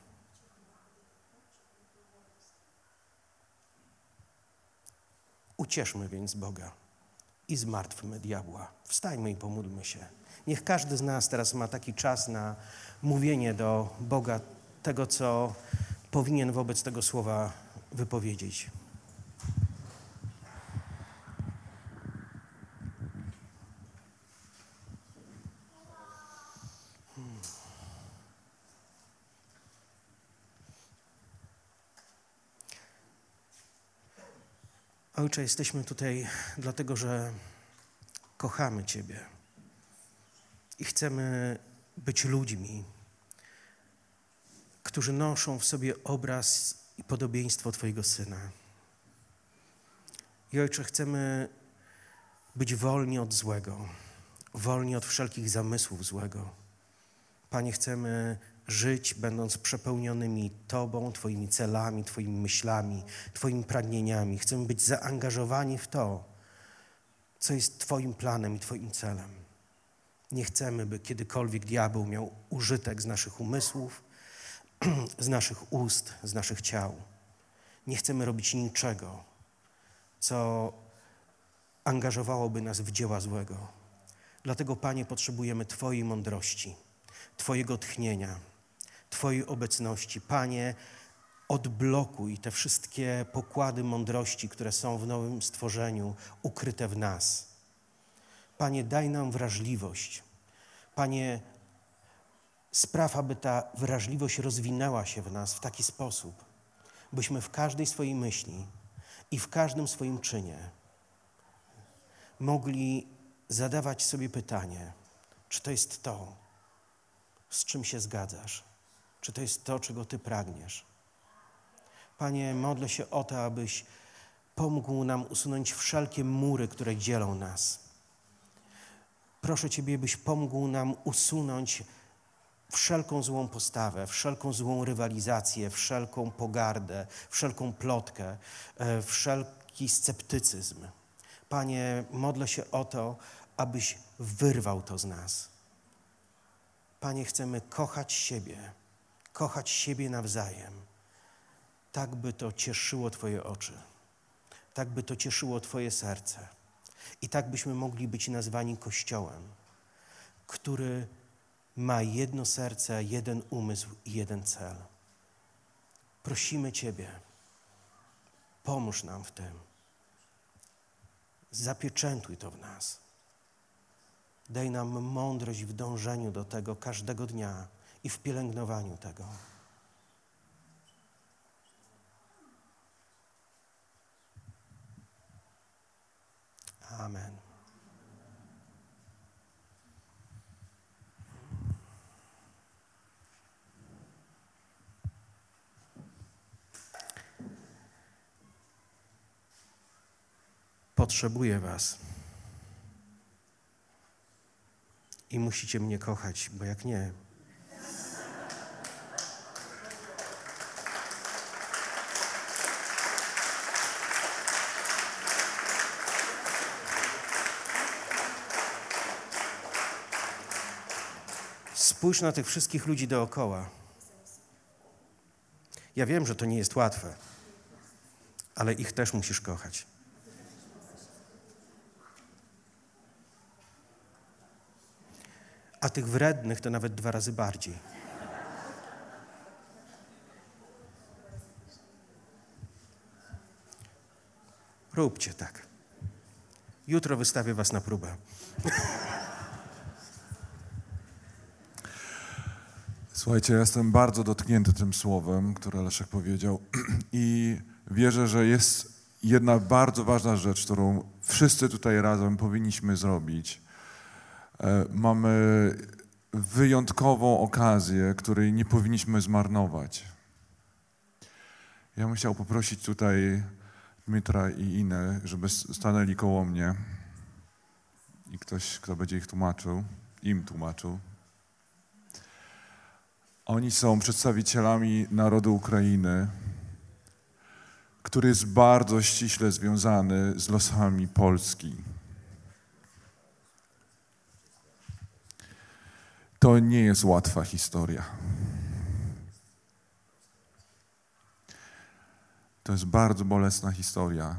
Ucieszmy więc Boga i zmartwmy diabła. Wstajmy i pomódlmy się. Niech każdy z nas teraz ma taki czas na mówienie do Boga tego, co powinien wobec tego słowa wypowiedzieć. Ojcze, jesteśmy tutaj dlatego, że kochamy Ciebie i chcemy być ludźmi, którzy noszą w sobie obraz i podobieństwo Twojego Syna. I Ojcze, chcemy być wolni od złego, wolni od wszelkich zamysłów złego. Panie, chcemy żyć, będąc przepełnionymi Tobą, Twoimi celami, Twoimi myślami, Twoimi pragnieniami. Chcemy być zaangażowani w to, co jest Twoim planem i Twoim celem. Nie chcemy, by kiedykolwiek diabeł miał użytek z naszych umysłów, z naszych ust, z naszych ciał. Nie chcemy robić niczego, co angażowałoby nas w dzieła złego. Dlatego, Panie, potrzebujemy Twojej mądrości, Twojego tchnienia, Twojej obecności. Panie, odblokuj te wszystkie pokłady mądrości, które są w nowym stworzeniu ukryte w nas. Panie, daj nam wrażliwość. Panie, spraw, aby ta wrażliwość rozwinęła się w nas w taki sposób, byśmy w każdej swojej myśli i w każdym swoim czynie mogli zadawać sobie pytanie, czy to jest to, z czym się zgadzasz? Czy to jest to, czego Ty pragniesz? Panie, modlę się o to, abyś pomógł nam usunąć wszelkie mury, które dzielą nas. Proszę Ciebie, byś pomógł nam usunąć wszelką złą postawę, wszelką złą rywalizację, wszelką pogardę, wszelką plotkę, wszelki sceptycyzm. Panie, modlę się o to, abyś wyrwał to z nas. Panie, chcemy kochać siebie nawzajem, tak by to cieszyło Twoje oczy, tak by to cieszyło Twoje serce i tak byśmy mogli być nazwani Kościołem, który ma jedno serce, jeden umysł i jeden cel. Prosimy Ciebie, pomóż nam w tym. Zapieczętuj to w nas. Daj nam mądrość w dążeniu do tego każdego dnia i w pielęgnowaniu tego. Amen. Potrzebuję was. I musicie mnie kochać, bo jak nie... Spójrz na tych wszystkich ludzi dookoła. Ja wiem, że to nie jest łatwe, ale ich też musisz kochać. A tych wrednych to nawet 2 razy bardziej. Róbcie tak. Jutro wystawię was na próbę. Słuchajcie, ja jestem bardzo dotknięty tym słowem, które Leszek powiedział i wierzę, że jest jedna bardzo ważna rzecz, którą wszyscy tutaj razem powinniśmy zrobić. Mamy wyjątkową okazję, której nie powinniśmy zmarnować. Ja bym chciał poprosić tutaj Dmitra i Inę, żeby stanęli koło mnie i ktoś, kto będzie im tłumaczył. Oni są przedstawicielami narodu Ukrainy, który jest bardzo ściśle związany z losami Polski. To nie jest łatwa historia. To jest bardzo bolesna historia.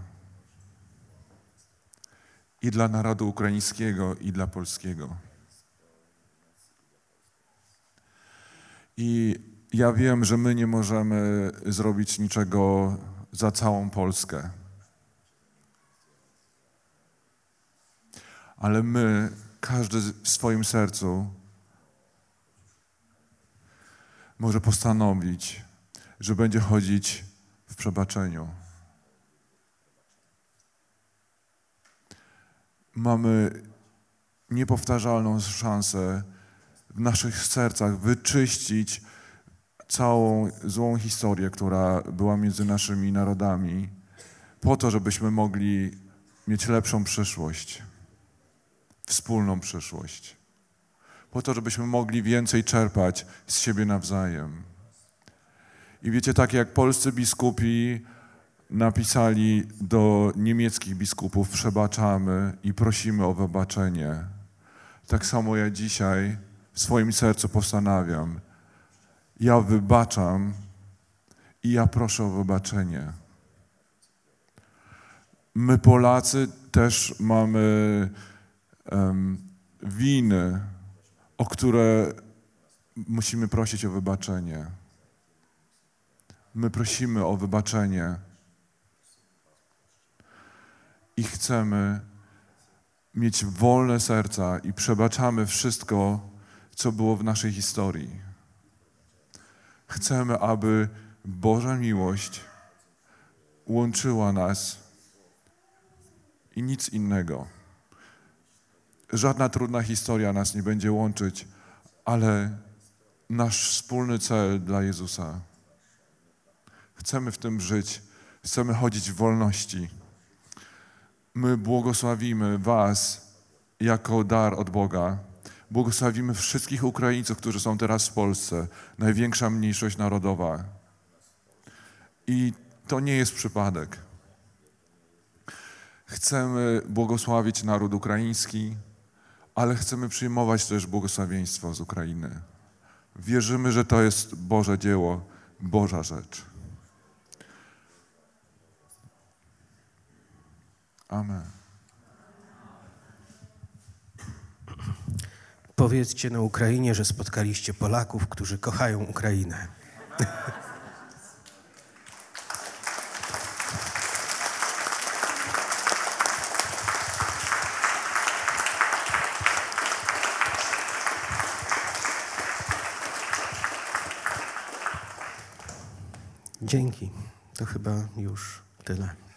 I dla narodu ukraińskiego, i dla polskiego. I ja wiem, że my nie możemy zrobić niczego za całą Polskę. Ale my, każdy w swoim sercu, może postanowić, że będzie chodzić w przebaczeniu. mamy niepowtarzalną szansę w naszych sercach wyczyścić całą złą historię, która była między naszymi narodami, po to, żebyśmy mogli mieć lepszą przyszłość, wspólną przyszłość. Po to, żebyśmy mogli więcej czerpać z siebie nawzajem. I wiecie, tak jak polscy biskupi napisali do niemieckich biskupów: przebaczamy i prosimy o wybaczenie. Tak samo ja dzisiaj w swoim sercu postanawiam. Ja wybaczam i ja proszę o wybaczenie. My Polacy też mamy winy, o które musimy prosić o wybaczenie. My prosimy o wybaczenie i chcemy mieć wolne serca i przebaczamy wszystko, co było w naszej historii. Chcemy, aby Boża miłość łączyła nas i nic innego. Żadna trudna historia nas nie będzie łączyć, ale nasz wspólny cel dla Jezusa. Chcemy w tym żyć, chcemy chodzić w wolności. My błogosławimy was jako dar od Boga. Błogosławimy wszystkich Ukraińców, którzy są teraz w Polsce. Największa mniejszość narodowa. I to nie jest przypadek. Chcemy błogosławić naród ukraiński, ale chcemy przyjmować też błogosławieństwo z Ukrainy. Wierzymy, że to jest Boże dzieło, Boża rzecz. Amen. Powiedzcie na Ukrainie, że spotkaliście Polaków, którzy kochają Ukrainę. Dzięki. To chyba już tyle.